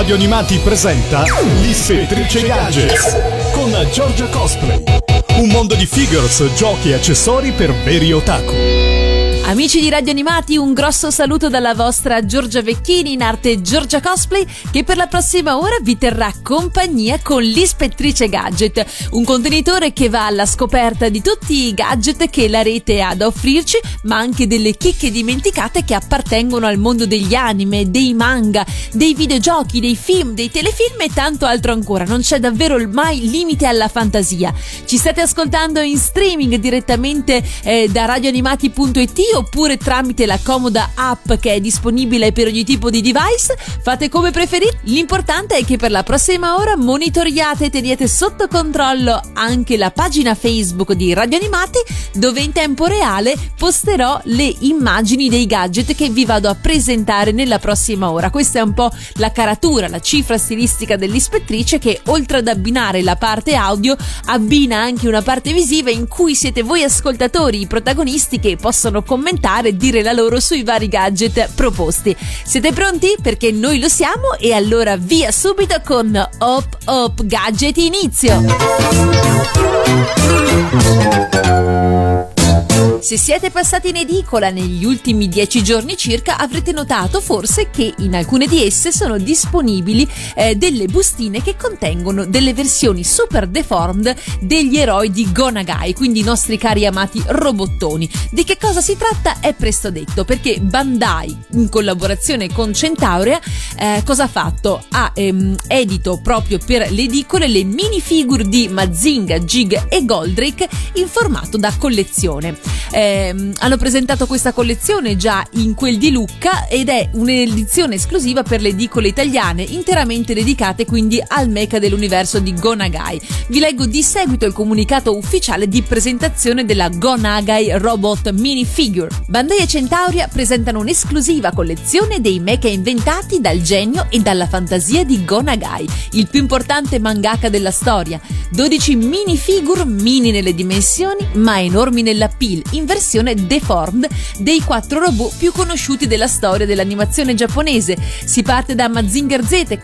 Radio Animati presenta L'Ispettrice Gadgets con Giorgia Cosplay. Un mondo di figures, giochi e accessori per veri otaku. Amici di Radio Animati, un grosso saluto dalla vostra Giorgia Vecchini, in arte Giorgia Cosplay, che per la prossima ora vi terrà compagnia con l'Ispettrice Gadget, un contenitore che va alla scoperta di tutti i gadget che la rete ha ad offrirci, ma anche delle chicche dimenticate che appartengono al mondo degli anime, dei manga, dei videogiochi, dei film, dei telefilm e tanto altro ancora. Non c'è davvero mai limite alla fantasia. Ci state ascoltando in streaming direttamente da radioanimati.it oppure tramite la comoda app che è disponibile per ogni tipo di device. Fate come preferite, l'importante è che per la prossima ora monitoriate e teniate sotto controllo anche la pagina Facebook di Radio Animati, dove in tempo reale posterò le immagini dei gadget che vi vado a presentare nella prossima ora. Questa è un po' la caratura, la cifra stilistica dell'Ispettrice, che oltre ad abbinare la parte audio abbina anche una parte visiva in cui siete voi ascoltatori i protagonisti, che possono commentare, dire la loro sui vari gadget proposti. Siete pronti? Perché noi lo siamo, e allora via subito con Hop Hop Gadget. Inizio! Se siete passati in edicola negli ultimi 10 giorni circa, avrete notato forse che in alcune di esse sono disponibili delle bustine che contengono delle versioni super deformed degli eroi di Go Nagai, quindi i nostri cari amati robottoni. Di che cosa si tratta è presto detto, perché Bandai, in collaborazione con Centauria, cosa ha fatto? Ha edito proprio per le edicole le minifigure di Mazinga, Jig e Goldrake in formato da collezione. Hanno presentato questa collezione già in quel di Lucca, ed è un'edizione esclusiva per le edicole italiane, interamente dedicate quindi al mecha dell'universo di Go Nagai. Vi leggo di seguito il comunicato ufficiale di presentazione della Go Nagai Robot Minifigure. Bandai e Centauria presentano un'esclusiva collezione dei mecha inventati dal genio e dalla fantasia di Go Nagai, il più importante mangaka della storia. 12 minifigure, mini nelle dimensioni ma enormi nell'appeal, in versione deformed dei 4 robot più conosciuti della storia dell'animazione giapponese. Si parte da Mazinga Z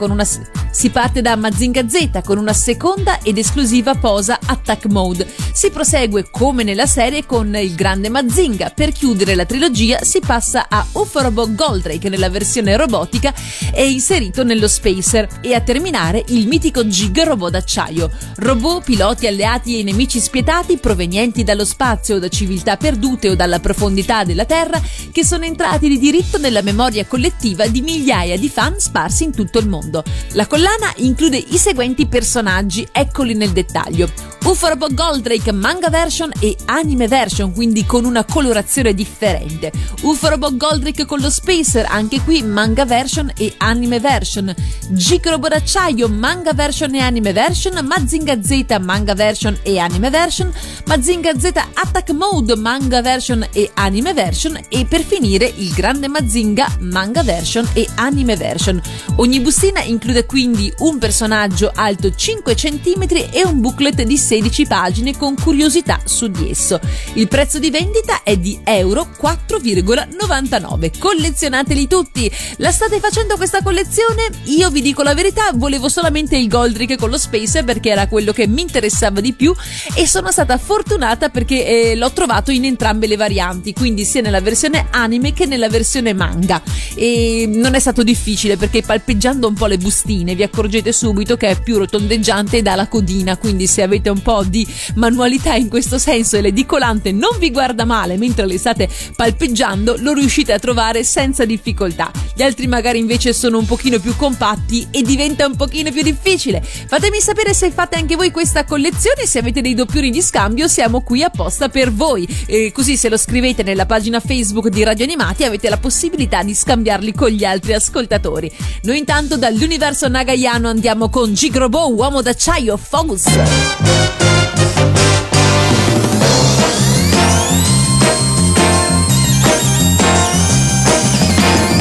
con una seconda ed esclusiva posa Attack Mode. Si prosegue come nella serie con il Grande Mazinga. Per chiudere la trilogia si passa a UFO Robot Goldrake nella versione robotica e inserito nello Spacer, e a terminare il mitico Jig Robot d'acciaio. Robot, piloti alleati e nemici spietati provenienti dallo spazio o da civiltà perdute o dalla profondità della terra, che sono entrati di diritto nella memoria collettiva di migliaia di fan sparsi in tutto il mondo. La collana include i seguenti personaggi, eccoli nel dettaglio: UFO Robot Goldrake manga version e anime version, quindi con una colorazione differente; UFO Robot Goldrake con lo Spacer, anche qui manga version e anime version; Jig Robot d'acciaio manga version e anime version; Mazinga Z manga version e anime version; Mazinga Z Attack Mode manga version e anime version, e per finire il Grande Mazinga manga version e anime version. Ogni bustina include quindi un personaggio alto 5 cm e un booklet di 16 pagine con curiosità su di esso. Il prezzo di vendita è di €4,99. Collezionateli tutti! La state facendo questa collezione? Io vi dico la verità, volevo solamente il Goldrake con lo Spacer perché era quello che mi interessava di più, e sono stata fortunata perché l'ho trovato in entrambe le varianti, quindi sia nella versione anime che nella versione manga, e non è stato difficile perché palpeggiando un po' le bustine vi accorgete subito che è più rotondeggiante ed ha la codina, quindi se avete un po' di manualità in questo senso e l'edicolante non vi guarda male mentre le state palpeggiando, lo riuscite a trovare senza difficoltà. Gli altri magari invece sono un pochino più compatti e diventa un pochino più difficile. Fatemi sapere se fate anche voi questa collezione, se avete dei doppioni di scambio siamo qui apposta per voi, e così se lo scrivete nella pagina Facebook di Radio Animati avete la possibilità di scambiarli con gli altri ascoltatori. Noi intanto dall'universo nagaiano andiamo con Jig Robot uomo d'acciaio Focus.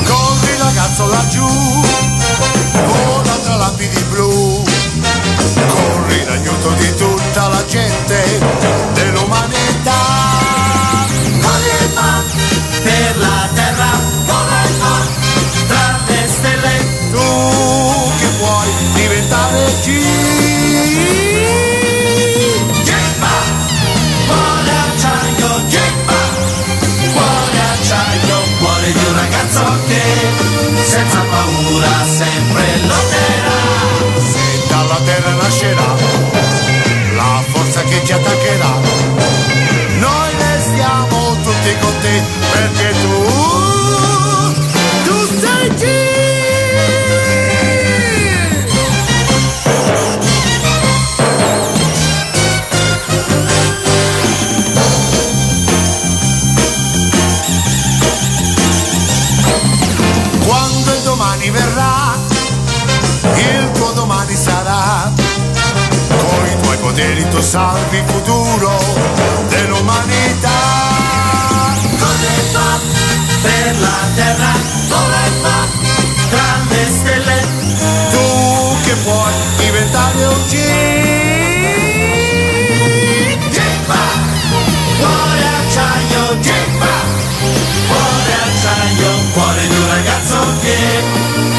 Corri ragazzo laggiù, vola tra lapidi blu, corri in aiuto di tutta la gente dell'umanità. Corri e va per la terra, vola e va tra le stelle, tu che verrà, il tuo domani sarà, coi tuoi poteri tu salvi il futuro dell'umanità. Corre pop per la terra, dove pop tra le stelle, tu che puoi diventare un Jippa, cuore acciaio, Jippa, cuore acciaio, cuore di un ragazzo che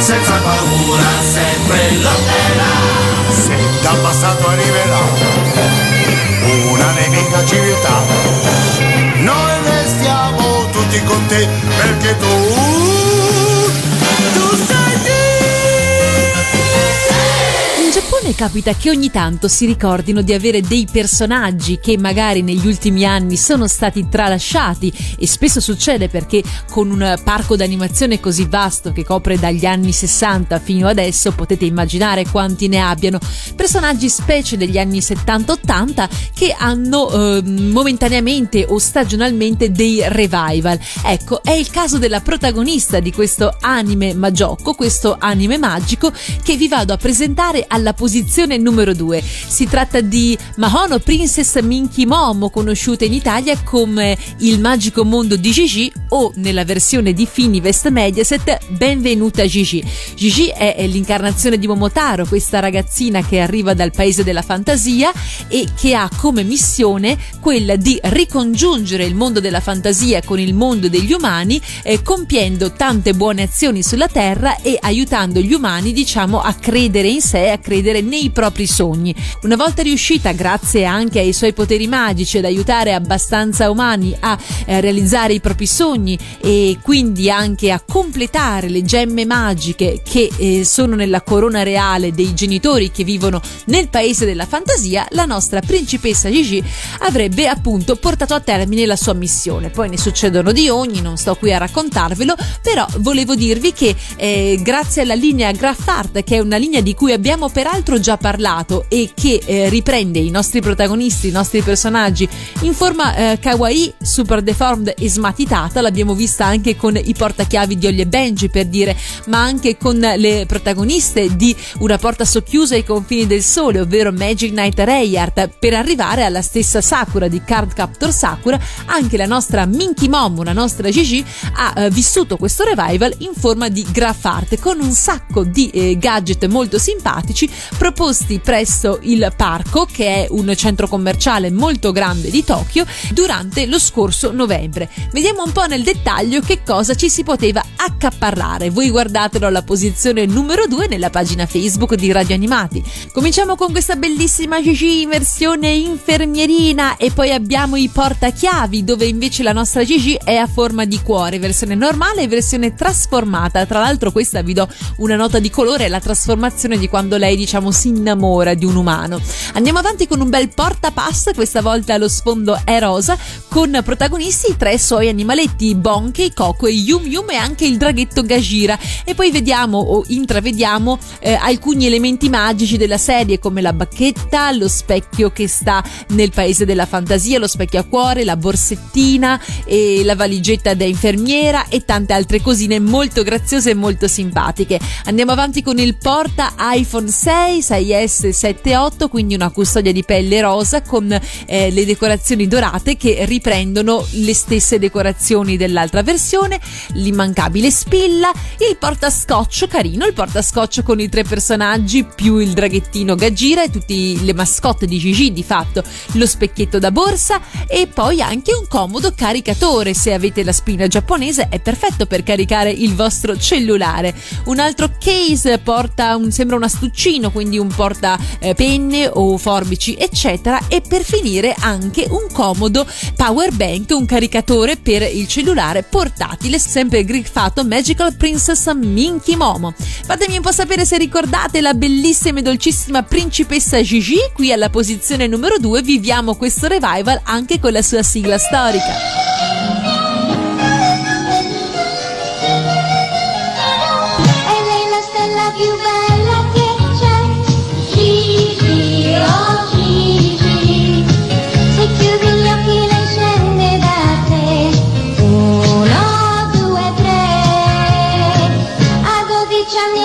senza paura sempre lotterà. Se dal passato arriverà una nemica civiltà, noi restiamo tutti con te perché tu sei te. In Giappone capita che ogni tanto si ricordino di avere dei personaggi che magari negli ultimi anni sono stati tralasciati, e spesso succede perché con un parco d'animazione così vasto che copre dagli anni 60 fino adesso potete immaginare quanti ne abbiano, personaggi specie degli anni 70-80 che hanno momentaneamente o stagionalmente dei revival. Ecco, è il caso della protagonista di questo anime magiocco, questo anime magico che vi vado a presentare alla posizione numero 2. Si tratta di Mahono Princess Minky Momo, conosciuta in Italia come Il magico mondo di Gigi, o nella versione di Fininvest Mediaset Benvenuta Gigi. Gigi è l'incarnazione di Momotaro, questa ragazzina che arriva dal paese della fantasia e che ha come missione quella di ricongiungere il mondo della fantasia con il mondo degli umani, compiendo tante buone azioni sulla terra e aiutando gli umani, diciamo, a credere in sé, a credere nei propri sogni. Una volta riuscita, grazie anche ai suoi poteri magici, ad aiutare abbastanza umani a realizzare i propri sogni e quindi anche a completare le gemme magiche che sono nella corona reale dei genitori che vivono nel paese della fantasia, la nostra principessa Gigi avrebbe appunto portato a termine la sua missione. Poi ne succedono di ogni, non sto qui a raccontarvelo, però volevo dirvi che grazie alla linea Graffart, che è una linea di cui abbiamo peraltro già parlato e che riprende i nostri protagonisti, i nostri personaggi in forma kawaii, super deformed e smatitata, l'abbiamo vista anche con i portachiavi di Holly e Benji, per dire, ma anche con le protagoniste di Una porta socchiusa ai confini del sole, ovvero Magic Knight Rayard, per arrivare alla stessa Sakura di Card Captor Sakura. Anche la nostra Minky Momo, la nostra Gigi, ha vissuto questo revival in forma di Graffart, con un sacco di gadget molto simpatici proposti presso il parco, che è un centro commerciale molto grande di Tokyo, durante lo scorso novembre. Vediamo un po' nel dettaglio che cosa ci si poteva accaparrare. Voi guardatelo alla posizione numero 2 nella pagina Facebook di Radio Animati. Cominciamo con questa bellissima Gigi in versione infermierina, e poi abbiamo i portachiavi, dove invece la nostra Gigi è a forma di cuore, versione normale e versione trasformata. Tra l'altro questa, vi do una nota di colore, la trasformazione di quando lei, diciamo, si innamora di un umano. Andiamo avanti con un bel portapasta, questa volta lo sfondo è rosa, con protagonisti i tre suoi animaletti, Bonkei, Coco e Yum Yum, e anche il draghetto Gajira. E poi vediamo o intravediamo alcuni elementi magici della serie, come la bacchetta, lo specchio che sta nel paese della fantasia, lo specchio a cuore, la borsettina e la valigetta da infermiera e tante altre cosine molto graziose e molto simpatiche. Andiamo avanti con il porta iPhone 6, 6S, 7, 8, quindi una custodia di pelle rosa con le decorazioni dorate che riprendono le stesse decorazioni dell'altra versione, l'immancabile spilla, il portascotch carino, il portascotch con i tre personaggi più il draghettino Gajira e tutte le mascotte di Gigi di fatto, lo specchietto da borsa e poi anche un comodo caricatore. Se avete la spina giapponese è perfetto per caricare il vostro cellulare. Un altro case porta un sembra un astuccino, quindi un porta penne o forbici eccetera, e per finire anche un comodo power bank, un caricatore per il cellulare portatile, sempre griffato Magical Princess Minky Momo. Fatemi un po' sapere se ricordate la bellissima e dolcissima principessa Gigi. Qui alla posizione numero 2 viviamo questo revival anche con la sua sigla storica. Ciao.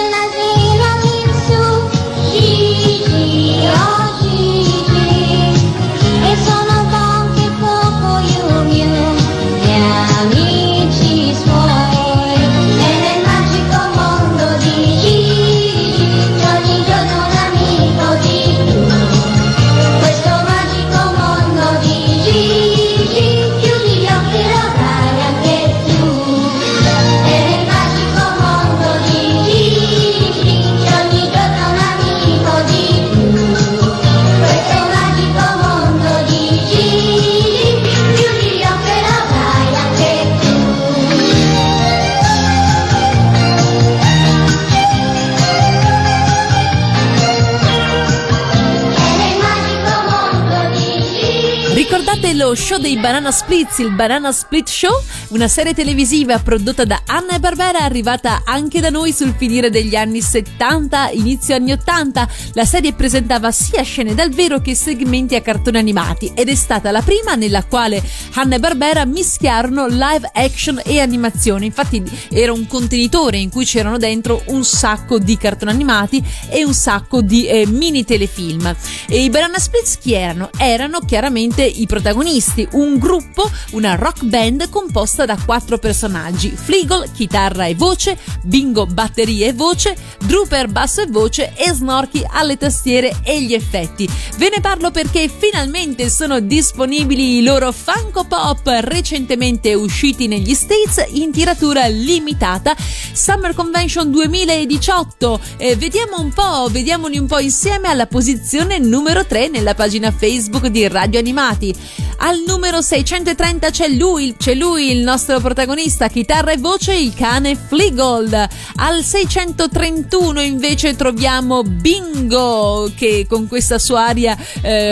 Lo show dei Banana Splits, il Banana Split Show, una serie televisiva prodotta da Hanna e Barbera, arrivata anche da noi sul finire degli anni 70, inizio anni 80. La serie presentava sia scene dal vero che segmenti a cartoni animati ed è stata la prima nella quale Hanna e Barbera mischiarono live action e animazione. Infatti era un contenitore in cui c'erano dentro un sacco di cartoni animati e un sacco di mini telefilm. E i Banana Splits chi erano? Erano chiaramente i protagonisti, un gruppo, una rock band composta da 4 personaggi: Fleegle, chitarra e voce, Bingo, batterie e voce, Drooper, basso e voce, e Snorky alle tastiere e gli effetti. Ve ne parlo perché finalmente sono disponibili i loro Funko Pop, recentemente usciti negli States in tiratura limitata, Summer Convention 2018. Vediamoli un po' insieme alla posizione numero 3 nella pagina Facebook di Radio Animati. Al numero 630 c'è lui, il nostro protagonista, chitarra e voce, il cane Fleegle. Al 631 invece troviamo Bingo, che con questa sua aria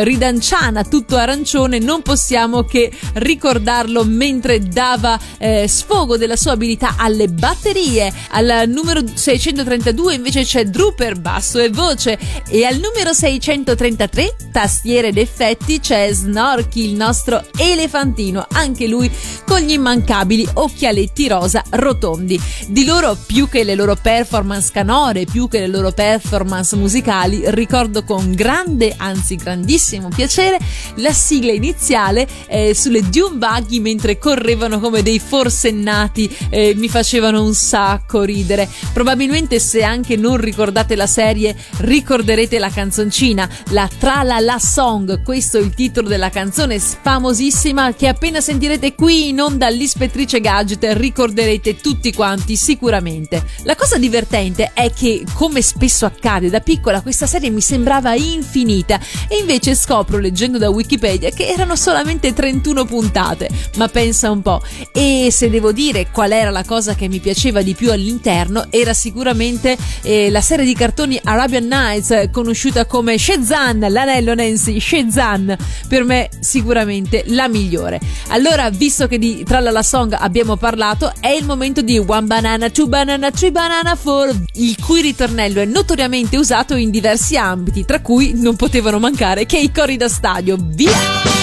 ridanciana, tutto arancione, non possiamo che ricordarlo mentre dava sfogo della sua abilità alle batterie. Al numero 632 invece c'è Drooper, basso e voce, e al numero 633, tastiere ed effetti, c'è Snorky, il nostro elefantino, anche lui con gli immancabili occhialetti rosa rotondi. Di loro, più che le loro performance canore, più che le loro performance musicali, ricordo con grande, anzi grandissimo piacere la sigla iniziale sulle dune buggy mentre correvano come dei forsennati. Mi facevano un sacco ridere. Probabilmente, se anche non ricordate la serie, ricorderete la canzoncina, la Tra la la song. Questo è il titolo della canzone famosissima che appena sentirete qui in onda all'Ispettrice Gadget ricorderete tutti quanti sicuramente. La cosa divertente è che, come spesso accade, da piccola questa serie mi sembrava infinita e invece scopro, leggendo da Wikipedia, che erano solamente 31 puntate. Ma pensa un po'. E se devo dire qual era la cosa che mi piaceva di più all'interno, era sicuramente la serie di cartoni Arabian Nights, conosciuta come She-Zan, l'anello Nancy, She-Zan, per me sicuramente la migliore. Allora, visto che di Tralala Song abbiamo parlato, è il momento di One Banana, Two Banana, Three Banana, Four, il cui ritornello è notoriamente usato in diversi ambiti, tra cui non potevano mancare che i cori da stadio. Via!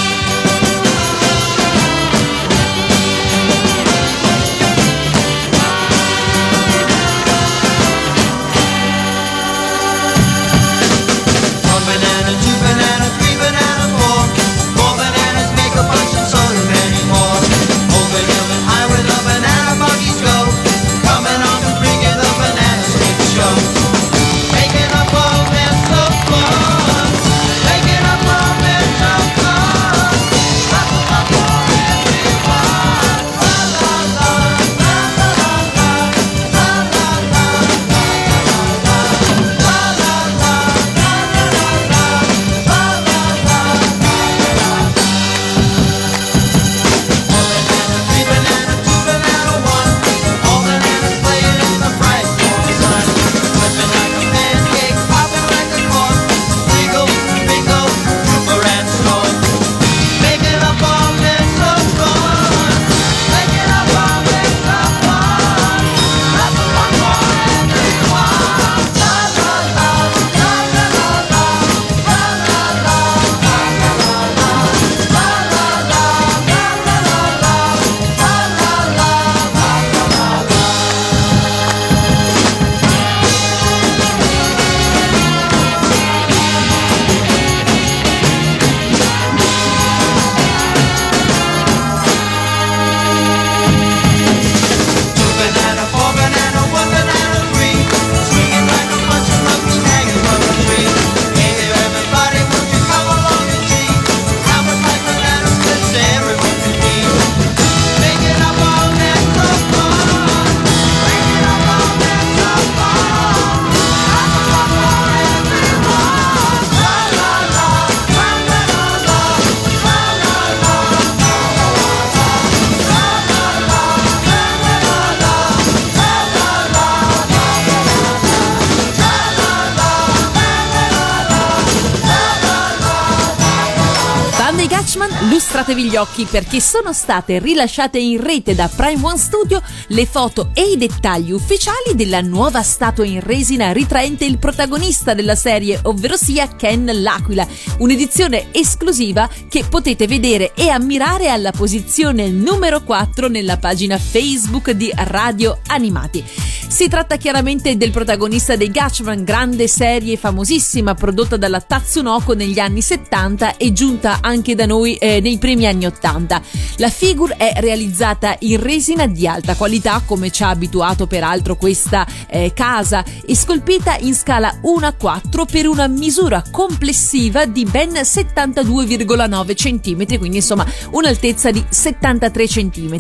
Watchmen, lustratevi gli occhi perché sono state rilasciate in rete da Prime One Studio le foto e i dettagli ufficiali della nuova statua in resina ritraente il protagonista della serie, ovvero sia Ken L'Aquila, un'edizione esclusiva che potete vedere e ammirare alla posizione numero 4 nella pagina Facebook di Radio Animati. Si tratta chiaramente del protagonista dei Gatchman, grande serie famosissima prodotta dalla Tatsunoko negli anni 70 e giunta anche da noi nei primi anni 80. La figure è realizzata in resina di alta qualità, come ci ha abituato peraltro questa casa, e scolpita in scala 1:4 per una misura complessiva di ben 72,9 cm, quindi insomma un'altezza di 73 cm.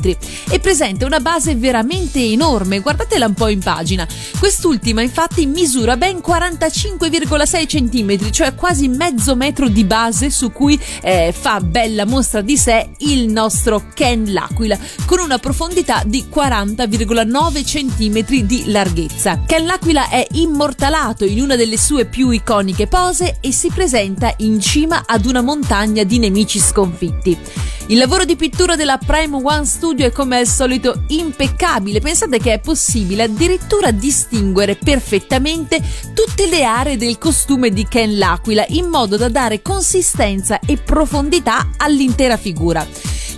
È presente una base veramente enorme, guardatela un po' in pagina. Quest'ultima infatti misura ben 45,6 cm, cioè quasi mezzo metro di base su cui fa bella mostra di sé il nostro Ken L'Aquila, con una profondità di 40,9 cm di larghezza. Ken L'Aquila è immortalato in una delle sue più iconiche pose e si presenta in cima ad una montagna di nemici sconfitti. Il lavoro di pittura della Prime One Studio è come al solito impeccabile, pensate che è possibile addirittura distinguere perfettamente tutte le aree del costume di Ken L'Aquila in modo da dare consistenza e profondità all'intera figura.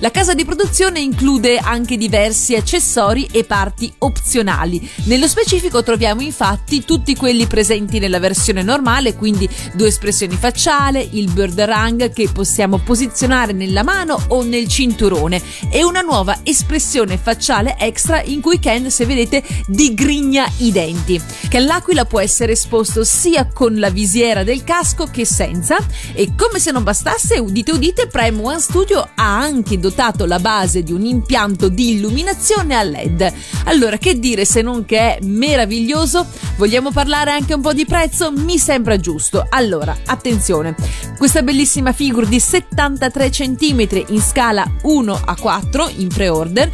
La casa di produzione include anche diversi accessori e parti opzionali. Nello specifico troviamo infatti tutti quelli presenti nella versione normale, quindi due espressioni facciali, il boomerang che possiamo posizionare nella mano o nel cinturone e una nuova espressione facciale extra in cui Ken, se vedete, digrigna i denti. Ken L'Aquila può essere esposto sia con la visiera del casco che senza, e come se non bastasse, udite udite, Prime One Studio ha anche dotato la base di un impianto di illuminazione a LED. Allora, che dire se non che è meraviglioso? Vogliamo parlare anche un po' di prezzo? Mi sembra giusto. Allora, attenzione, questa bellissima figure di 73 cm in scala 1:4 in pre-order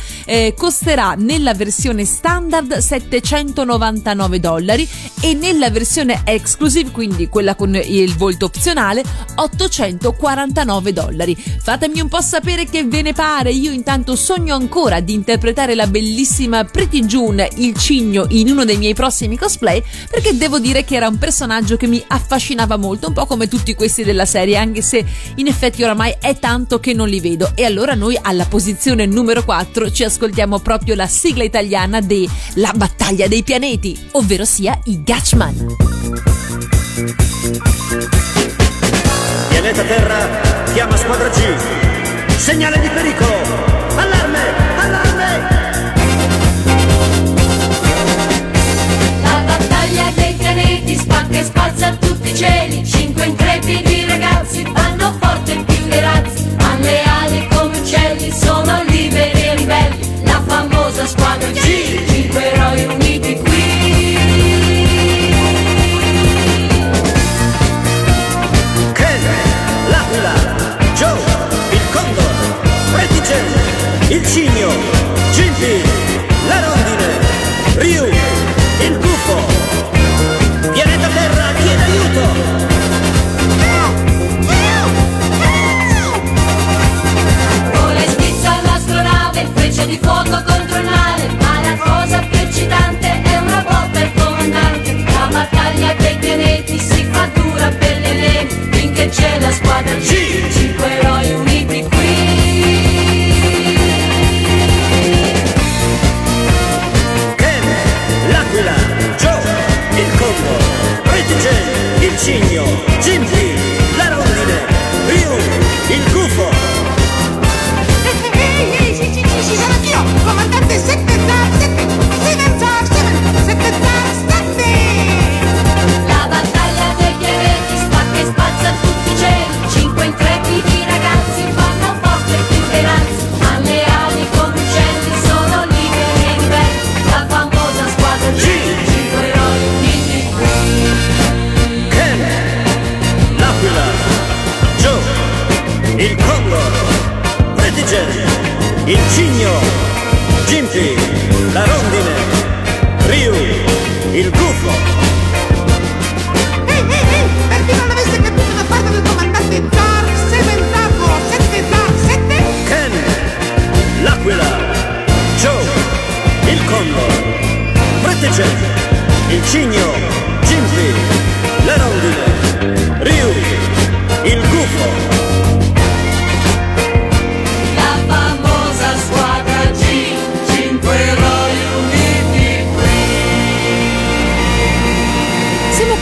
costerà nella versione standard $799 e nella versione exclusive, quindi quella con il volto opzionale, $849. Fatemi un po' sapere che ve ne pare. Io intanto sogno ancora di interpretare la bellissima Pretty June, il cigno, in uno dei miei prossimi cosplay, perché devo dire che era un personaggio che mi affascinava molto, un po' come tutti questi della serie, anche se in effetti oramai è tanto che non li vedo. E allora noi alla posizione numero 4 ci ascoltiamo proprio la sigla italiana di La battaglia dei pianeti, ovvero sia i Gatchman. Pianeta Terra chiama squadra G, segnale di pericolo! Allarme! Allarme! La battaglia dei pianeti spacca e spazza tutti i cieli. 5 intrepidi ragazzi vanno forte più dei razzi. Alle ali come uccelli sono liberi e ribelli. La famosa squadra G, 5 eroi uniti qui. Il cigno, Gimpi, la rondine, Ryu, il gufo. Pianeta Terra chiede aiuto. Vola e schizza l'astronave, freccia di fuoco contro il mare. Ma la cosa più eccitante è una botta al comandante. La battaglia dei pianeti si fa dura per le lenti, finché c'è la squadra G, 5 eroi uniti qui. Il cigno, Gimli, la rondine, Ryu, il gufo. Sì, sono anch'io, comandante 777. La battaglia dei pianeti spacca e spazza tutti i cieli. 5 intrepidi ragazzi fanno forte più dei razzi. Alle ali come uccelli sono liberi e ribelli. La famosa squadra G. G. Ken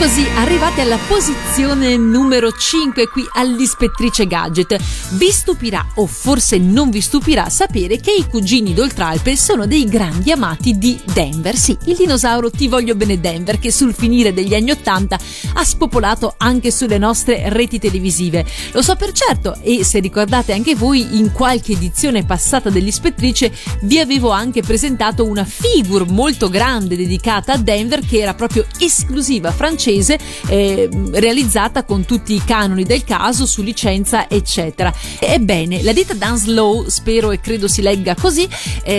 così arrivati alla posizione numero 5 qui all'Ispettrice Gadget. Vi stupirà, o forse non vi stupirà, sapere che i cugini d'Oltralpe sono dei grandi amati di Denver. Sì, il dinosauro Ti voglio bene Denver, che sul finire degli anni 80 ha spopolato anche sulle nostre reti televisive. Lo so per certo, e se ricordate anche voi, in qualche edizione passata dell'Ispettrice vi avevo anche presentato una figure molto grande dedicata a Denver, che era proprio esclusiva francese, realizzata con tutti i canoni del caso, su licenza eccetera. Ebbene, la ditta Denslow, spero e credo si legga così,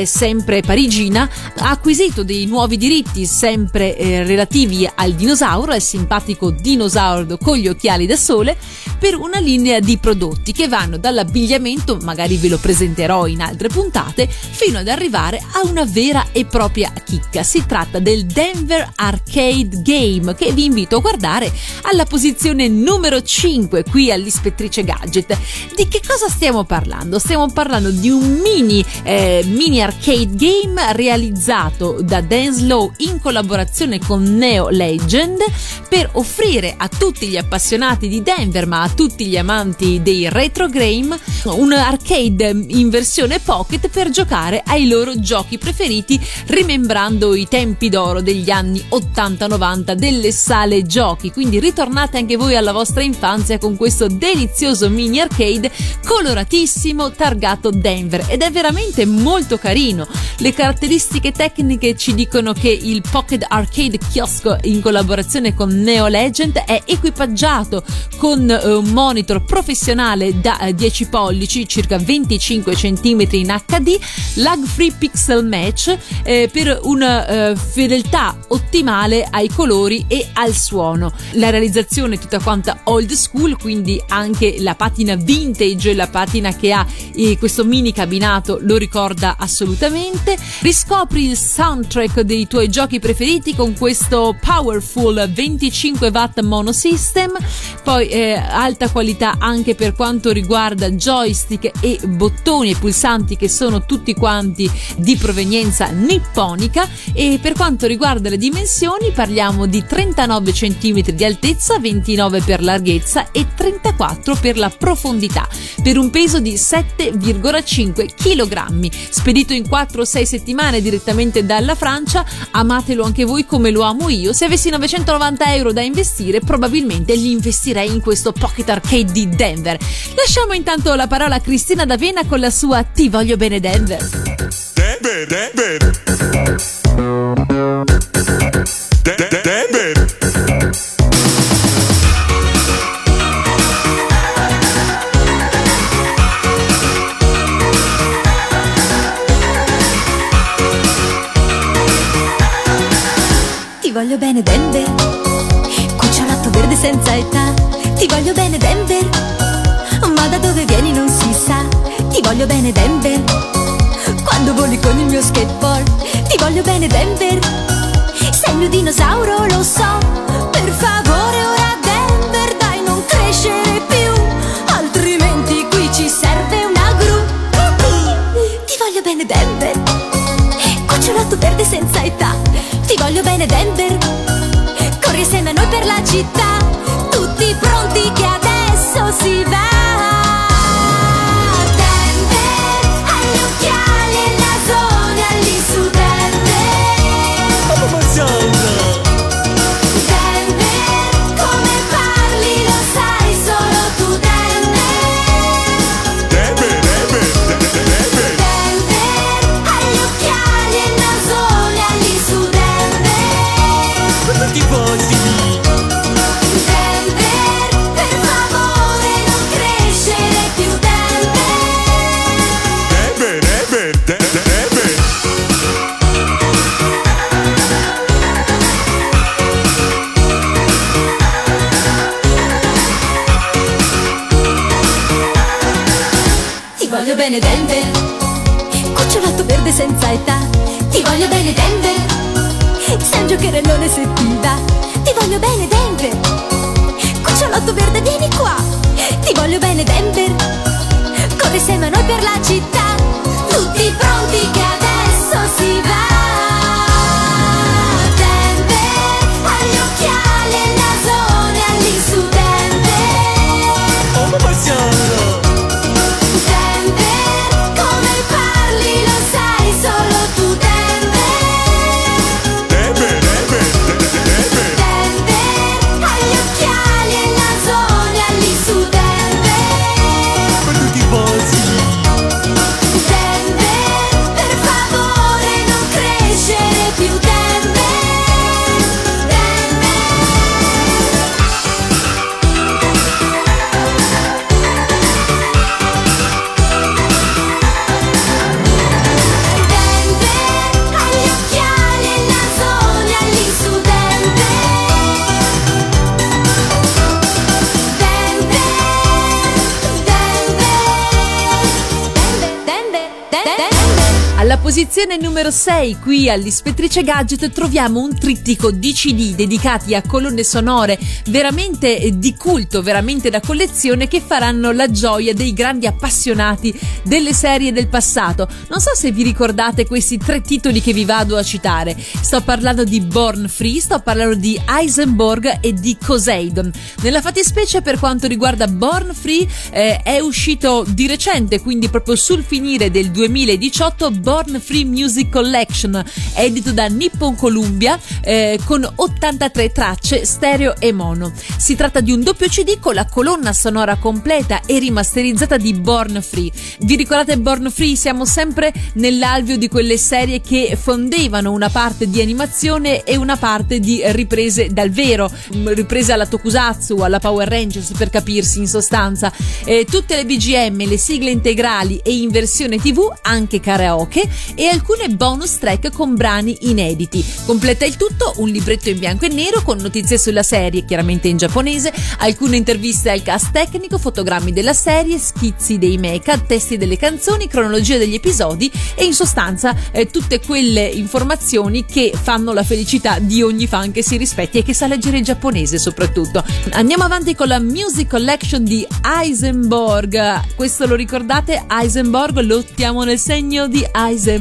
sempre parigina, ha acquisito dei nuovi diritti sempre relativi al dinosauro, al simpatico dinosauro con gli occhiali da sole, per una linea di prodotti che vanno dall'abbigliamento, magari ve lo presenterò in altre puntate, fino ad arrivare a una vera e propria chicca. Si tratta del Denver Arcade Game, che vi invito a guardare alla posizione numero 5 qui all'Ispettrice Gadget. Di che cosa stiamo parlando? Stiamo parlando di un mini arcade game realizzato da Denslow in collaborazione con Neo Legend, per offrire a tutti gli appassionati di Denver, ma a tutti gli amanti dei retro game, un arcade in versione pocket per giocare ai loro giochi preferiti, rimembrando i tempi d'oro degli anni 80-90 delle sale giochi. Quindi ritornate anche voi alla vostra infanzia con questo delizioso mini arcade coloratissimo targato Denver, ed è veramente molto carino. Le caratteristiche tecniche ci dicono che il Pocket Arcade Kiosco, in collaborazione con Neo Legend, è equipaggiato con un monitor professionale da 10 pollici, circa 25 cm in HD, lag free pixel match, per una fedeltà ottimale ai colori e al suono. La realizzazione è tutta quanta old school, quindi anche la patina vintage, la patina che ha questo mini cabinato lo ricorda assolutamente. Riscopri il soundtrack dei tuoi giochi preferiti con questo powerful 25 watt monosystem. Poi alta qualità anche per quanto riguarda joystick e bottoni e pulsanti, che sono tutti quanti di provenienza nipponica. E per quanto riguarda le dimensioni, parliamo di 39 cm di altezza, 29 per larghezza e 34 per la profondità, per un peso di 7,5 kg, spedito in 4-6 settimane direttamente dalla Francia. Amatelo anche voi come lo amo io. Se avessi €990 da investire, probabilmente li investirei in questo Pocket Arcade di Denver. Lasciamo intanto la parola a Cristina D'Avena con la sua Ti voglio bene Denver. Denver. Ti voglio bene Denver, cucciolotto verde senza età. Ti voglio bene Denver, ma da dove vieni non si sa. Ti voglio bene Denver, quando voli con il mio skateboard. Ti voglio bene Denver, sei il mio dinosauro, lo so. Per favore ora Denver, dai, non crescere più, altrimenti qui ci serve una gru. Ti voglio bene Denver, cucciolotto verde senza età. Ti voglio bene Denver, corri insieme a noi per la città, tutti pronti che adesso si va. Ti voglio bene Denver, cucciolotto verde senza età. Ti voglio bene Denver, sei un giocherellone se ti va. Ti voglio bene Denver, cucciolotto verde vieni qua. Ti voglio bene Denver, corri insieme a noi per la città, tutti pronti che adesso si va. Denver, agli occhiali e la posizione numero 6 qui all'Ispettrice Gadget troviamo un trittico di CD dedicati a colonne sonore veramente di culto, veramente da collezione, che faranno la gioia dei grandi appassionati delle serie del passato. Non so se vi ricordate questi tre titoli che vi vado a citare. Sto parlando di Born Free, sto parlando di Eisenberg e di Coseidon. Nella fattispecie, per quanto riguarda Born Free, è uscito di recente, quindi proprio sul finire del 2018, Born Free Music Collection, edito da Nippon Columbia, con 83 tracce stereo e mono. Si tratta di un doppio CD con la colonna sonora completa e rimasterizzata di Born Free. Vi ricordate Born Free? Siamo sempre nell'alveo di quelle serie che fondevano una parte di animazione e una parte di riprese dal vero, riprese alla Tokusatsu, alla Power Rangers, per capirsi, in sostanza. Tutte le BGM, le sigle integrali e in versione TV, anche karaoke, e alcune bonus track con brani inediti. Completa il tutto un libretto in bianco e nero con notizie sulla serie, chiaramente in giapponese, alcune interviste al cast tecnico, fotogrammi della serie, schizzi dei mecha, testi delle canzoni, cronologia degli episodi e in sostanza tutte quelle informazioni che fanno la felicità di ogni fan che si rispetti e che sa leggere il giapponese soprattutto. Andiamo avanti con la Music Collection di Eisenberg. Questo lo ricordate? Eisenberg, lottiamo nel segno di Eisenberg.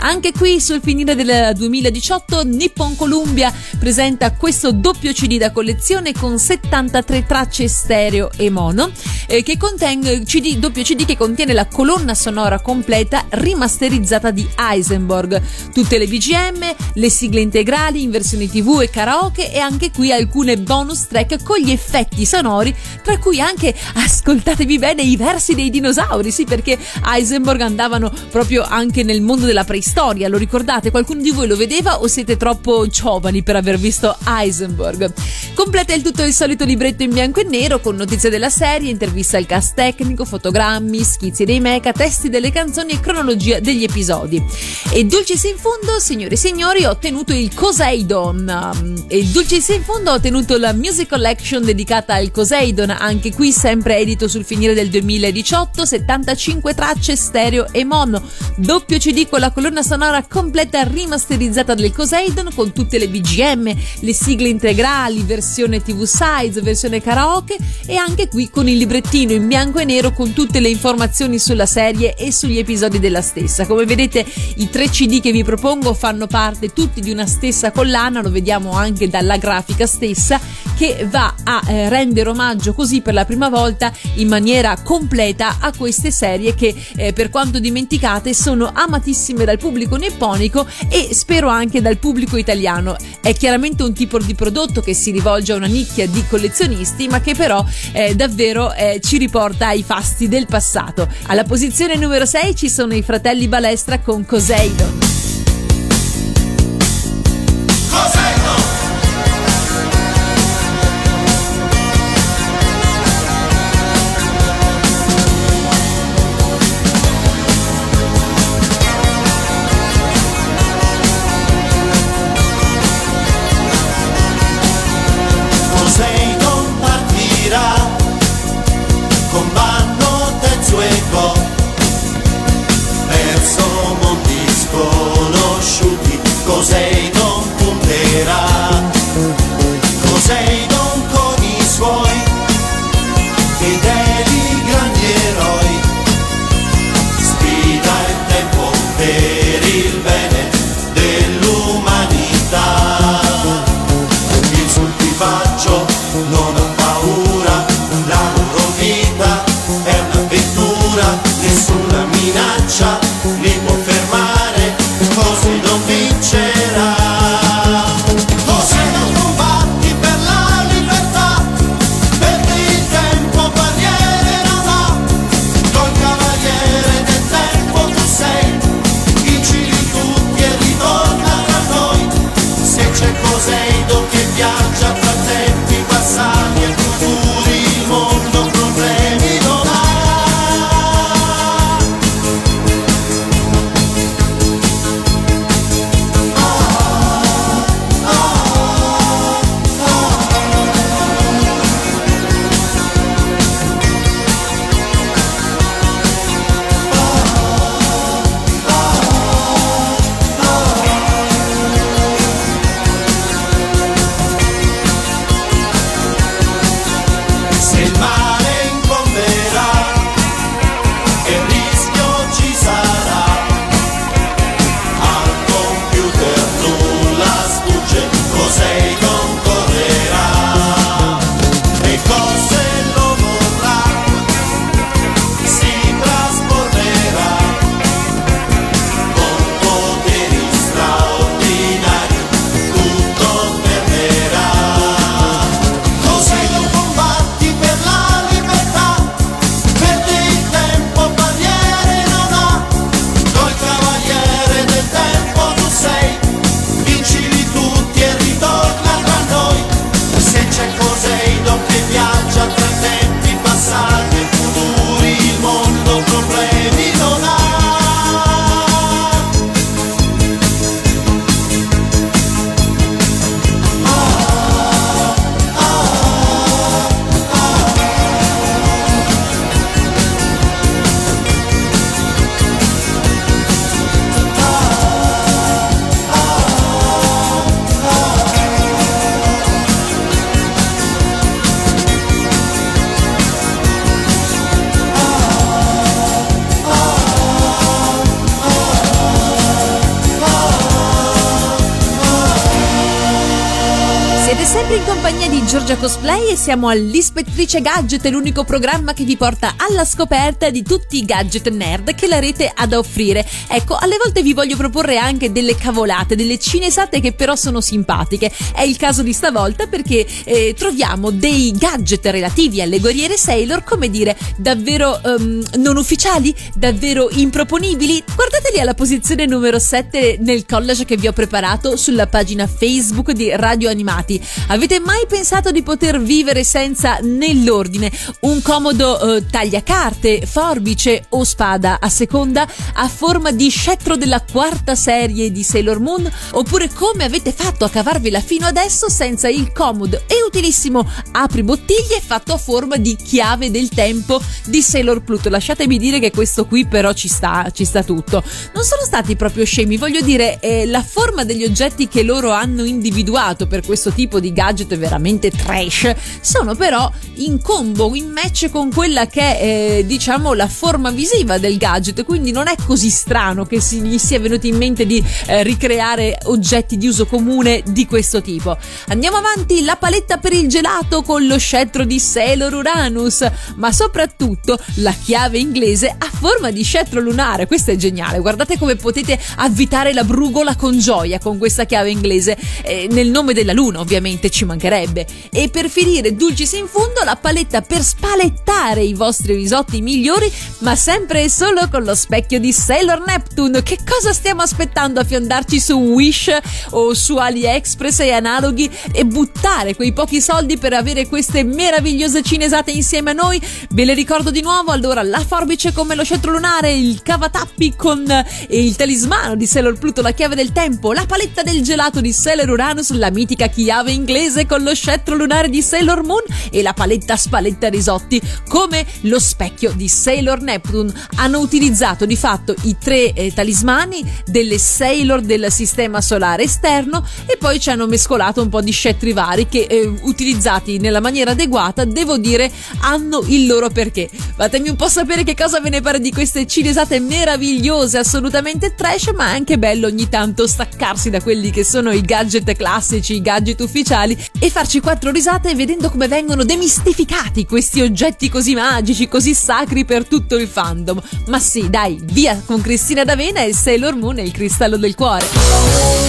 Anche qui sul finire del 2018 Nippon Columbia presenta questo doppio CD da collezione con 73 tracce stereo e mono, che contiene doppio CD che contiene la colonna sonora completa rimasterizzata di Eisenberg, tutte le BGM, le sigle integrali in versione TV e karaoke, e anche qui alcune bonus track con gli effetti sonori, tra cui anche, ascoltatevi bene, i versi dei dinosauri. Sì, perché Eisenberg andavano proprio anche nel mondo della preistoria, lo ricordate? Qualcuno di voi lo vedeva o siete troppo giovani per aver visto Eisenberg? Completa il tutto il solito libretto in bianco e nero con notizie della serie, interviste al cast tecnico, fotogrammi, schizzi dei mecha, testi delle canzoni e cronologia degli episodi. E dulcis in fundo, signore e signori, ho ottenuto il Coseidon. E dulcis in fundo ho ottenuto la Music Collection dedicata al Coseidon, anche qui sempre edito sul finire del 2018, 75 tracce stereo e mono, doppio CD con la colonna sonora completa rimasterizzata del Coseidon con tutte le BGM, le sigle integrali, versione TV size, versione karaoke, e anche qui con il librettino in bianco e nero con tutte le informazioni sulla serie e sugli episodi della stessa. Come vedete, i tre CD che vi propongo fanno parte tutti di una stessa collana, lo vediamo anche dalla grafica stessa, che va a rendere omaggio così per la prima volta in maniera completa a queste serie che, per quanto dimenticate, sono amatissime dal pubblico nipponico e spero anche dal pubblico italiano. È chiaramente un tipo di prodotto che si rivolge a una nicchia di collezionisti, ma che però davvero ci riporta ai fasti del passato. Alla posizione numero 6 ci sono i fratelli Balestra con Coseidon. Verso Mondisco sempre in compagnia di Giorgia Cosplay e siamo all'Ispettrice Gadget, l'unico programma che vi porta alla scoperta di tutti i gadget nerd che la rete ha da offrire. Ecco, alle volte vi voglio proporre anche delle cavolate, delle cinesate che però sono simpatiche. È il caso di stavolta perché troviamo dei gadget relativi alle guerriere Sailor, come dire, davvero non ufficiali, davvero improponibili. Guardateli alla posizione numero 7 nel collage che vi ho preparato sulla pagina Facebook di Radio Animati. Avete mai pensato di poter vivere senza, nell'ordine, un comodo tagliacarte, forbice o spada a seconda a forma di scettro della quarta serie di Sailor Moon? Oppure come avete fatto a cavarvela fino adesso senza il comodo e utilissimo apribottiglie fatto a forma di chiave del tempo di Sailor Pluto? Lasciatemi dire che questo qui però ci sta tutto. Non sono stati proprio scemi, voglio dire, la forma degli oggetti che loro hanno individuato per questo tipo di gadget veramente trash sono però in combo, in match con quella che è diciamo la forma visiva del gadget, quindi non è così strano che gli sia venuto in mente di ricreare oggetti di uso comune di questo tipo. Andiamo avanti, la paletta per il gelato con lo scettro di Sailor Uranus, ma soprattutto la chiave inglese a forma di scettro lunare. Questo è geniale, guardate come potete avvitare la brugola con gioia con questa chiave inglese, nel nome della luna ovviamente, ci mancherebbe. E per finire, dulcis in fondo, la paletta per spalettare i vostri risotti migliori, ma sempre e solo con lo specchio di Sailor Neptune. Che cosa stiamo aspettando a fiondarci su Wish o su AliExpress e analoghi e buttare quei pochi soldi per avere queste meravigliose cinesate insieme a noi? Ve le ricordo di nuovo, allora, la forbice come lo scettro lunare, il cavatappi con il talismano di Sailor Pluto, la chiave del tempo, la paletta del gelato di Sailor Uranus, la mitica chiave inglese con lo scettro lunare di Sailor Moon e la paletta spaletta risotti come lo specchio di Sailor Neptune. Hanno utilizzato di fatto i tre talismani delle Sailor del sistema solare esterno e poi ci hanno mescolato un po' di scettri vari che, utilizzati nella maniera adeguata, devo dire hanno il loro perché. Fatemi un po' sapere che cosa ve ne pare di queste cinesate meravigliose, assolutamente trash, ma è anche bello ogni tanto staccarsi da quelli che sono i gadget classici, i gadget ufficiali, e farci quattro risate vedendo come vengono demistificati questi oggetti così magici, così sacri per tutto il fandom. Ma sì, dai, via con Cristina D'Avena e Sailor Moon e il cristallo del cuore.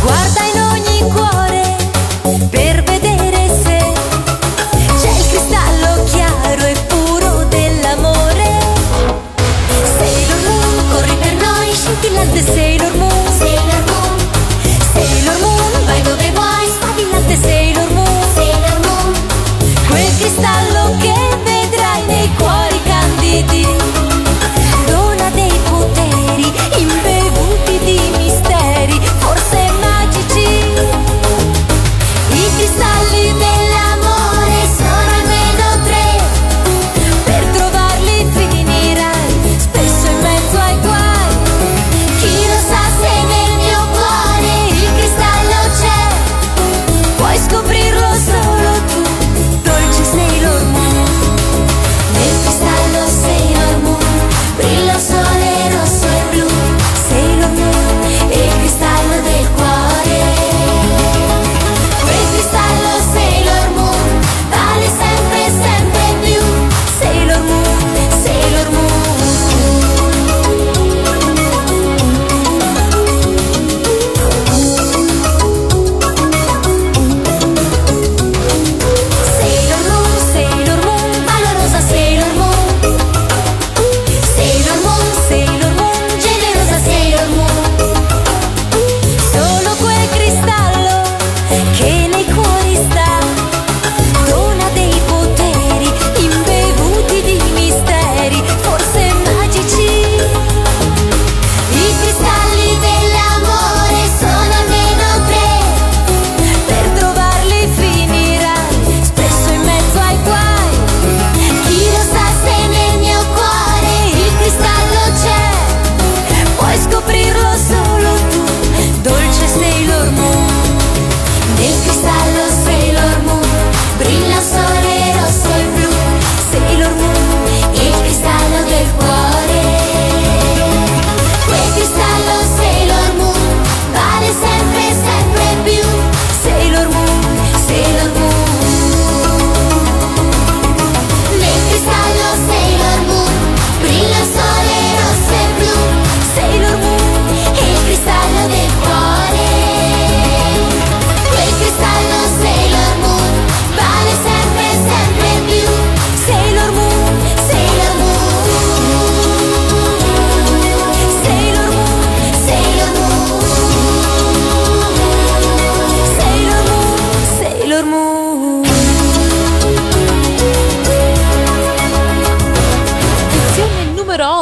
guarda in ogni cuore per vedere se c'è il cristallo chiaro e puro dell'amore. Sailor Moon, corri per noi, scintillante Sailor Moon, Sailor Moon, Sailor Moon, vai dove vuoi, sfavillante Sailor Moon, Sailor Moon, quel cristallo che vedrai nei cuori candidi. Dona dei poteri imbevuti di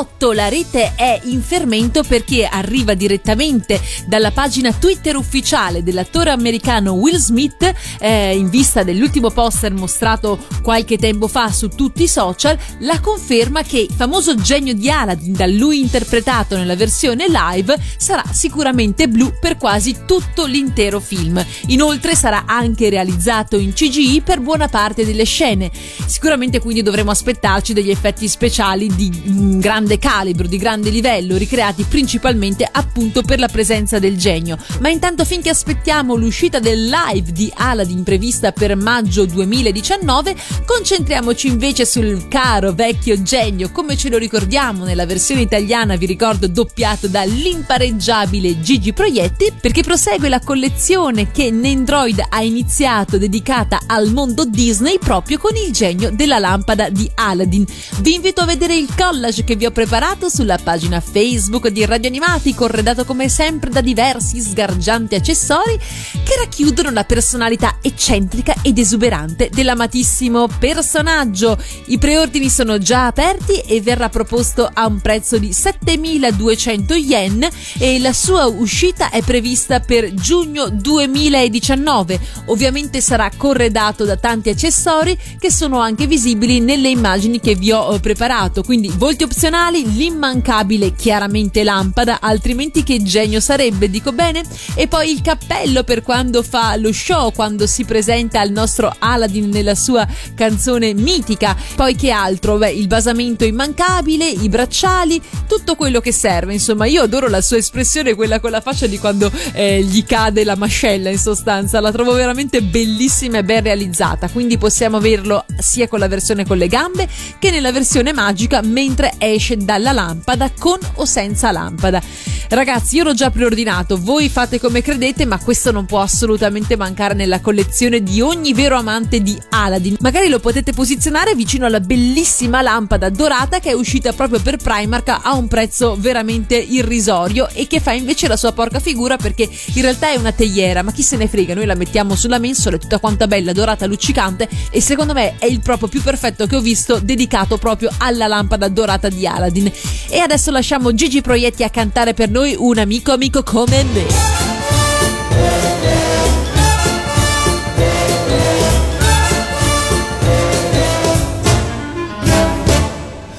8 la rete è in fermento perché arriva direttamente dalla pagina Twitter ufficiale dell'attore americano Will Smith, in vista dell'ultimo poster mostrato qualche tempo fa su tutti i social, la conferma che il famoso genio di Aladdin, da lui interpretato nella versione live, sarà sicuramente blu per quasi tutto l'intero film. Inoltre sarà anche realizzato in CGI per buona parte delle scene. Sicuramente quindi dovremo aspettarci degli effetti speciali di grande calibro, di grande livello, ricreati principalmente appunto per la presenza del genio. Ma intanto, finché aspettiamo l'uscita del live di Aladdin prevista per maggio 2019, concentriamoci invece sul caro vecchio genio come ce lo ricordiamo nella versione italiana, vi ricordo doppiato dall'impareggiabile Gigi Proietti, perché prosegue la collezione che Nendroid ha iniziato dedicata al mondo Disney proprio con il genio della lampada di Aladdin. Vi invito a vedere il collage che vi ho preparato sulla pagina Facebook di Radio Animati, corredato come sempre da diversi sgargianti accessori che racchiudono la personalità eccentrica ed esuberante dell'amatissimo personaggio. I preordini sono già aperti e verrà proposto a un prezzo di 7.200 yen e la sua uscita è prevista per giugno 2019. Ovviamente sarà corredato da tanti accessori che sono anche visibili nelle immagini che vi ho preparato, quindi volti opzionali, l'immancabile chiaramente lampada, altrimenti che genio sarebbe, dico bene? E poi il cappello per quando fa lo show, quando si presenta al nostro Aladdin nella sua canzone mitica. Poi che altro? Beh, il basamento immancabile, i bracciali, tutto quello che serve, insomma. Io adoro la sua espressione, quella con la faccia di quando gli cade la mascella, in sostanza, la trovo veramente bellissima e ben realizzata, quindi possiamo averlo sia con la versione con le gambe che nella versione magica mentre esce dalla lampada, con o senza lampada. Ragazzi, io l'ho già preordinato, voi fate come credete, ma questo non può assolutamente mancare nella collezione di ogni vero amante di Aladdin. Magari lo potete posizionare vicino alla bellissima lampada dorata che è uscita proprio per Primark a un prezzo veramente irrisorio e che fa invece la sua porca figura, perché in realtà è una teiera, ma chi se ne frega, noi la mettiamo sulla mensola, è tutta quanta bella, dorata, luccicante, e secondo me è il proprio più perfetto che ho visto dedicato proprio alla lampada dorata di Aladdin. E adesso lasciamo Gigi Proietti a cantare per noi Un amico amico come me.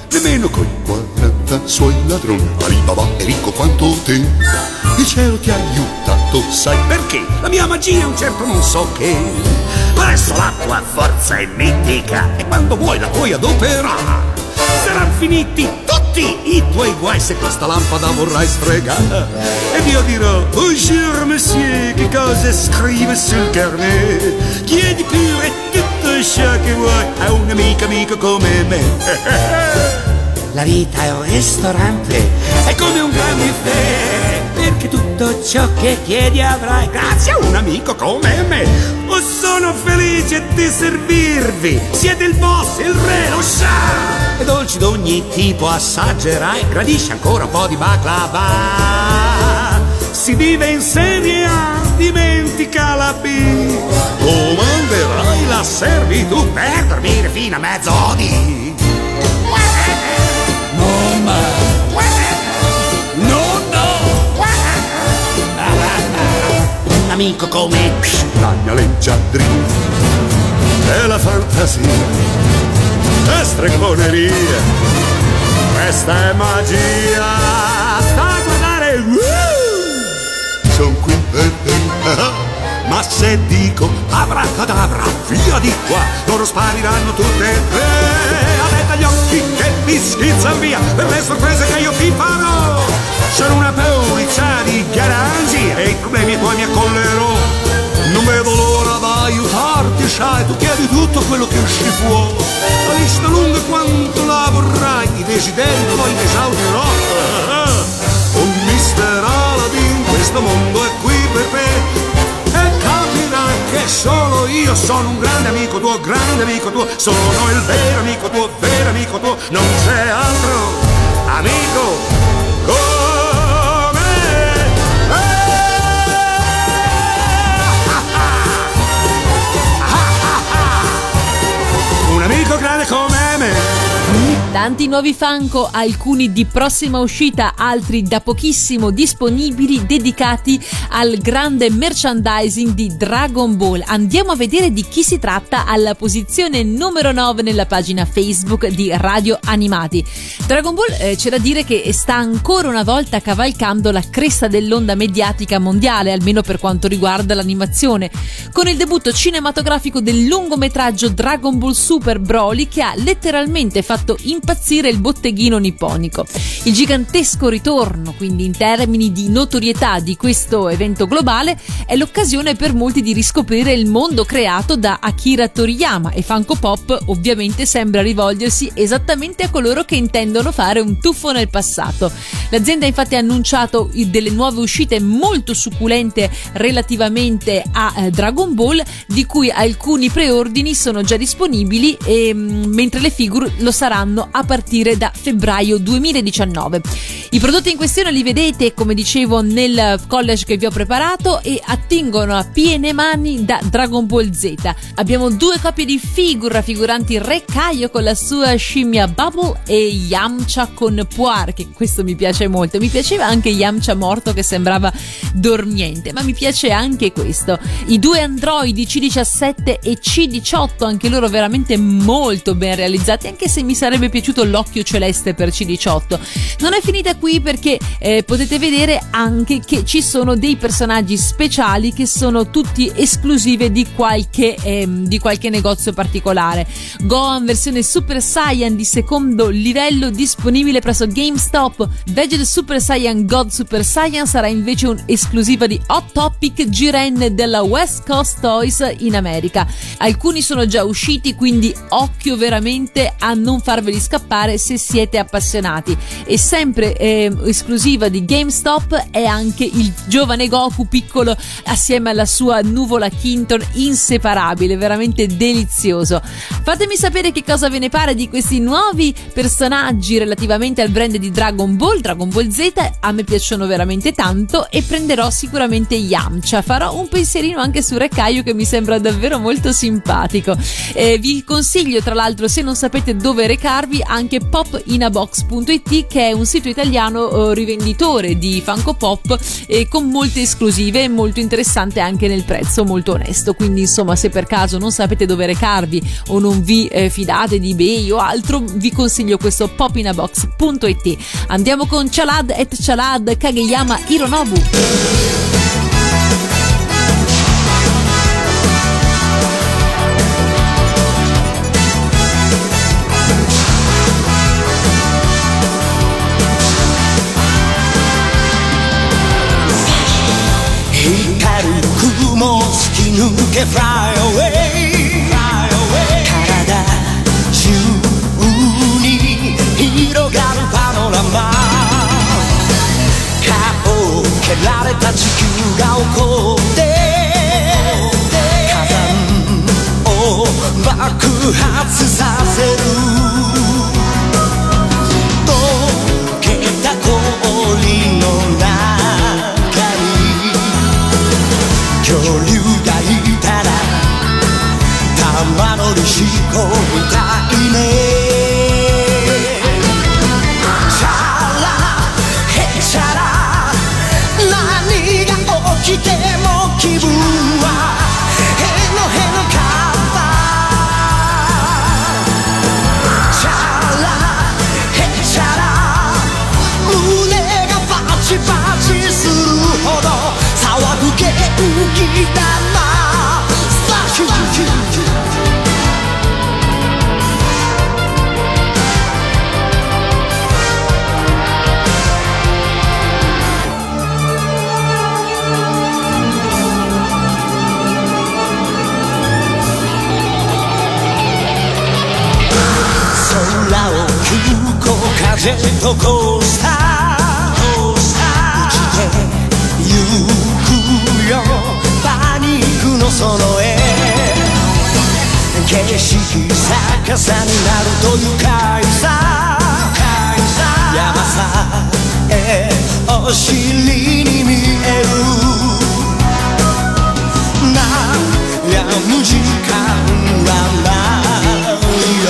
Nemmeno coi 40 suoi ladroni arrivava e ricco quanto te. Il cielo ti ha aiutato, sai perché? La mia magia è un certo non so che. Adesso la tua forza è mitica e quando vuoi la puoi adoperare. Saranno finiti tutti i tuoi guai se questa lampada vorrai sfregare. Ed io dirò: bonjour monsieur, che cosa scrive sul carnet? Chiedi pure tutto ciò che vuoi a un amico amico come me. La vita è un ristorante, è come un gran buffet, perché tutto ciò che chiedi avrai grazie a un amico come me. Oh, sono felice di servirvi, siete il boss, il re, lo chef, e dolci d'ogni tipo assaggerai, gradisci ancora un po' di baklava. Si vive in serie A, dimentica la B, comanderai la servitù per dormire fino a mezzodì. Amico come la mia leggiadria è la fantasia, è stregoneria, questa è magia. Sta a guardare, son qui per te. Ma se dico abracadabra, via di qua, loro spariranno tutte e tre. Aspetta gli occhi che mi schizzano via per le sorprese che io ti farò. Sono una pauriccia di garanzi e i problemi tuoi mi accollerò. Non vedo l'ora d'aiutarti, sai, tu chiedi tutto quello che usci può. La lista lunga quanto la vorrai, i desideri poi li esaudirò. Un mister Aladdin, questo mondo è qui per te, e capirai che solo io sono un grande amico tuo, sono il vero amico tuo, non c'è altro amico. Tanti nuovi Funko, alcuni di prossima uscita, altri da pochissimo disponibili, dedicati al grande merchandising di Dragon Ball. Andiamo a vedere di chi si tratta alla posizione numero 9 nella pagina Facebook di Radio Animati. Dragon Ball, c'è da dire che sta ancora una volta cavalcando la cresta dell'onda mediatica mondiale, almeno per quanto riguarda l'animazione, con il debutto cinematografico del lungometraggio Dragon Ball Super Broly, che ha letteralmente fatto impazzire il botteghino nipponico. Il gigantesco ritorno, quindi, in termini di notorietà di questo evento globale, è l'occasione per molti di riscoprire il mondo creato da Akira Toriyama, e Funko Pop ovviamente sembra rivolgersi esattamente a coloro che intendono fare un tuffo nel passato. L'azienda infatti ha annunciato delle nuove uscite molto succulente relativamente a Dragon Ball, di cui alcuni preordini sono già disponibili, e mentre le figure lo saranno a partire da febbraio 2019. I prodotti in questione li vedete, come dicevo, nel collage che vi ho preparato, e attingono a piene mani da Dragon Ball Z. Abbiamo due copie di figure raffiguranti Re Kaio con la sua scimmia Bubble e Yamcha con Puar, che questo mi piace molto. Mi piaceva anche Yamcha morto che sembrava dormiente, ma mi piace anche questo. I due androidi C17 e C18, anche loro veramente molto ben realizzati, anche se mi sarebbe piaciuto l'occhio celeste per C18. Non è finita qui, perché potete vedere anche che ci sono dei personaggi speciali che sono tutti esclusive di qualche negozio particolare. Gohan versione Super Saiyan di secondo livello disponibile presso GameStop. Vegeta Super Saiyan God Super Saiyan sarà invece un'esclusiva di Hot Topic Jiren della West Coast Toys in America. Alcuni sono già usciti, quindi occhio veramente a non farveli scappare se siete appassionati. E sempre esclusiva di GameStop è anche il giovane Goku piccolo assieme alla sua nuvola Kinton, inseparabile, veramente delizioso. Fatemi sapere che cosa ve ne pare di questi nuovi personaggi relativamente al brand di Dragon Ball Z. A me piacciono veramente tanto e prenderò sicuramente Yamcha. Farò un pensierino anche su Re Kaio, che mi sembra davvero molto simpatico. Vi consiglio, tra l'altro, se non sapete dove recarvi, anche popinabox.it, che è un sito italiano rivenditore di Funko Pop, con molte esclusive, molto interessante anche nel prezzo, molto onesto. Quindi, insomma, se per caso non sapete dove recarvi o non vi fidate di eBay o altro, vi consiglio questo popinabox.it. Andiamo con Chalad et Chalad Kageyama Hironobu. Fly away, fly away. 体中に広がるパノラマ。かぼけられた地球が怒って火山を爆発させる。溶けた氷の中に恐竜玉乗り飛行みたいね。チャラへチャラ何が起きても気分はへのへのかったチャラへチャラ胸がバチバチするほど騒ぐ元気だなスタッフジェットコースター打ちてゆくよパニックのその絵景色逆さになると愉快さ山さえお尻に見える悩む時間はないよ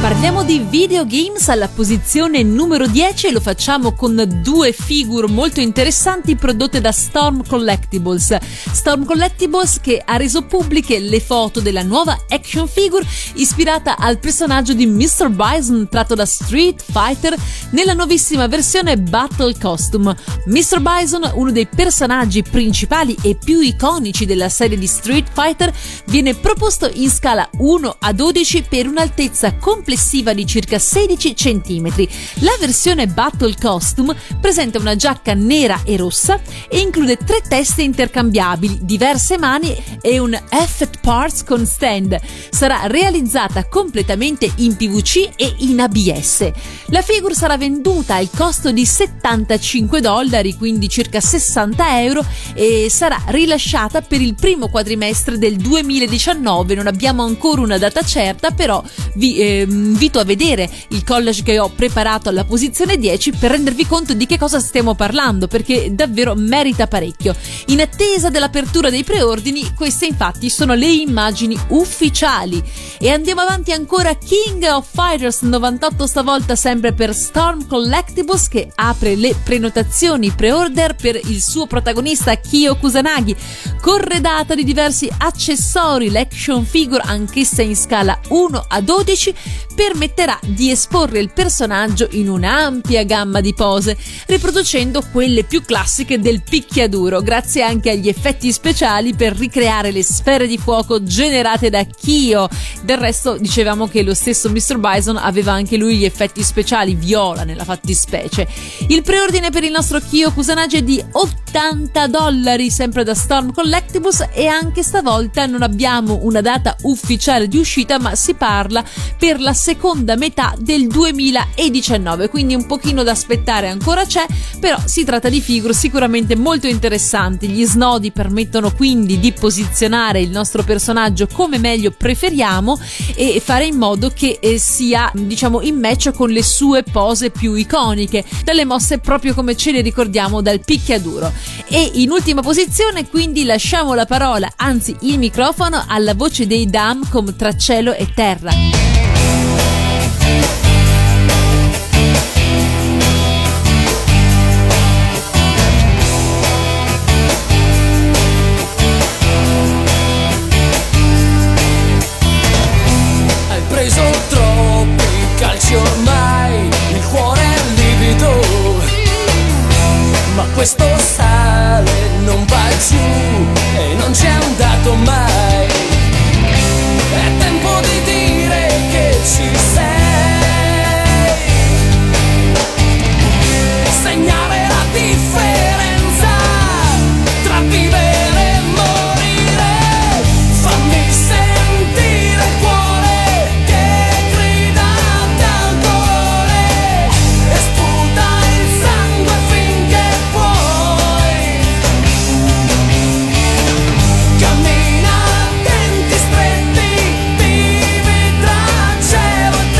Parliamo di videogames alla posizione numero 10 e lo facciamo con due figure molto interessanti prodotte da Storm Collectibles. Storm Collectibles che ha reso pubbliche le foto della nuova action figure ispirata al personaggio di Mr. Bison tratto da Street Fighter nella nuovissima versione Battle Costume. Mr. Bison, uno dei personaggi principali e più iconici della serie di Street Fighter, viene proposto in scala 1 a 12 per un'altezza complessiva di circa 16 cm. La versione Battle Costume presenta una giacca nera e rossa e include 3 teste intercambiabili, diverse mani e un effect parts con stand. Sarà realizzata completamente in PVC e in ABS. La figure sarà venduta al costo di $75, quindi circa €60, e sarà rilasciata per il primo quadrimestre del 2019. Non abbiamo ancora una data certa, però vi invito a vedere il collage che ho preparato alla posizione 10 per rendervi conto di che cosa stiamo parlando, perché davvero merita parecchio. In attesa dell'apertura dei preordini, queste infatti sono le immagini ufficiali. E andiamo avanti ancora, King of Fighters 98, stavolta sempre per Storm Collectibles, che apre le prenotazioni pre-order per il suo protagonista Kyo Kusanagi, corredata di diversi accessori. L'action figure, anch'essa in scala 1 a 12, permetterà di esporre il personaggio in un'ampia gamma di pose, riproducendo quelle più classiche del picchiaduro, grazie anche agli effetti speciali per ricreare le sfere di fuoco generate da Kyo. Del resto dicevamo che lo stesso Mr. Bison aveva anche lui gli effetti speciali, viola nella fattispecie. Il preordine per il nostro Kyo Kusanagi è di $80, sempre da Storm Collectibles, e anche stavolta non abbiamo una data ufficiale di uscita, ma si parla per la seconda metà del 2019, quindi un pochino da aspettare ancora c'è, però si tratta di figure sicuramente molto interessanti. Gli snodi permettono quindi di posizionare il nostro personaggio come meglio preferiamo e fare in modo che sia, diciamo, in match con le sue pose più iconiche, dalle mosse proprio come ce le ricordiamo dal picchiaduro. E in ultima posizione quindi lasciamo la parola, anzi il microfono, alla voce dei Damcom tra cielo e terra. Hai preso troppi calci ormai, il cuore è livido, ma questo sale non va giù e non c'è andato mai. È tempo di dire che ci sei, segnare la differenza tra vivere e morire. Fammi sentire il cuore che grida d'amore e sputa il sangue finché puoi. Cammina a denti stretti, vivi tra cielo e terra.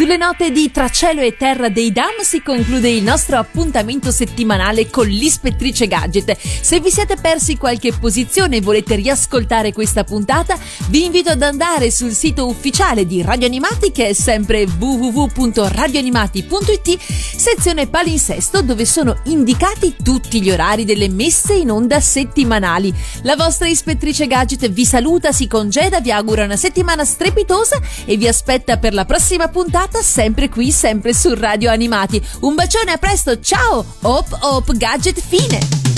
Sulle note di Tra cielo e terra dei Dan si conclude il nostro appuntamento settimanale con l'Ispettrice Gadget. Se vi siete persi qualche posizione e volete riascoltare questa puntata, vi invito ad andare sul sito ufficiale di Radio Animati, che è sempre www.radioanimati.it, sezione palinsesto, dove sono indicati tutti gli orari delle messe in onda settimanali. La vostra Ispettrice Gadget vi saluta, si congeda, vi augura una settimana strepitosa e vi aspetta per la prossima puntata sempre qui, sempre su Radio Animati. Un bacione, a presto, ciao! Op op, gadget fine!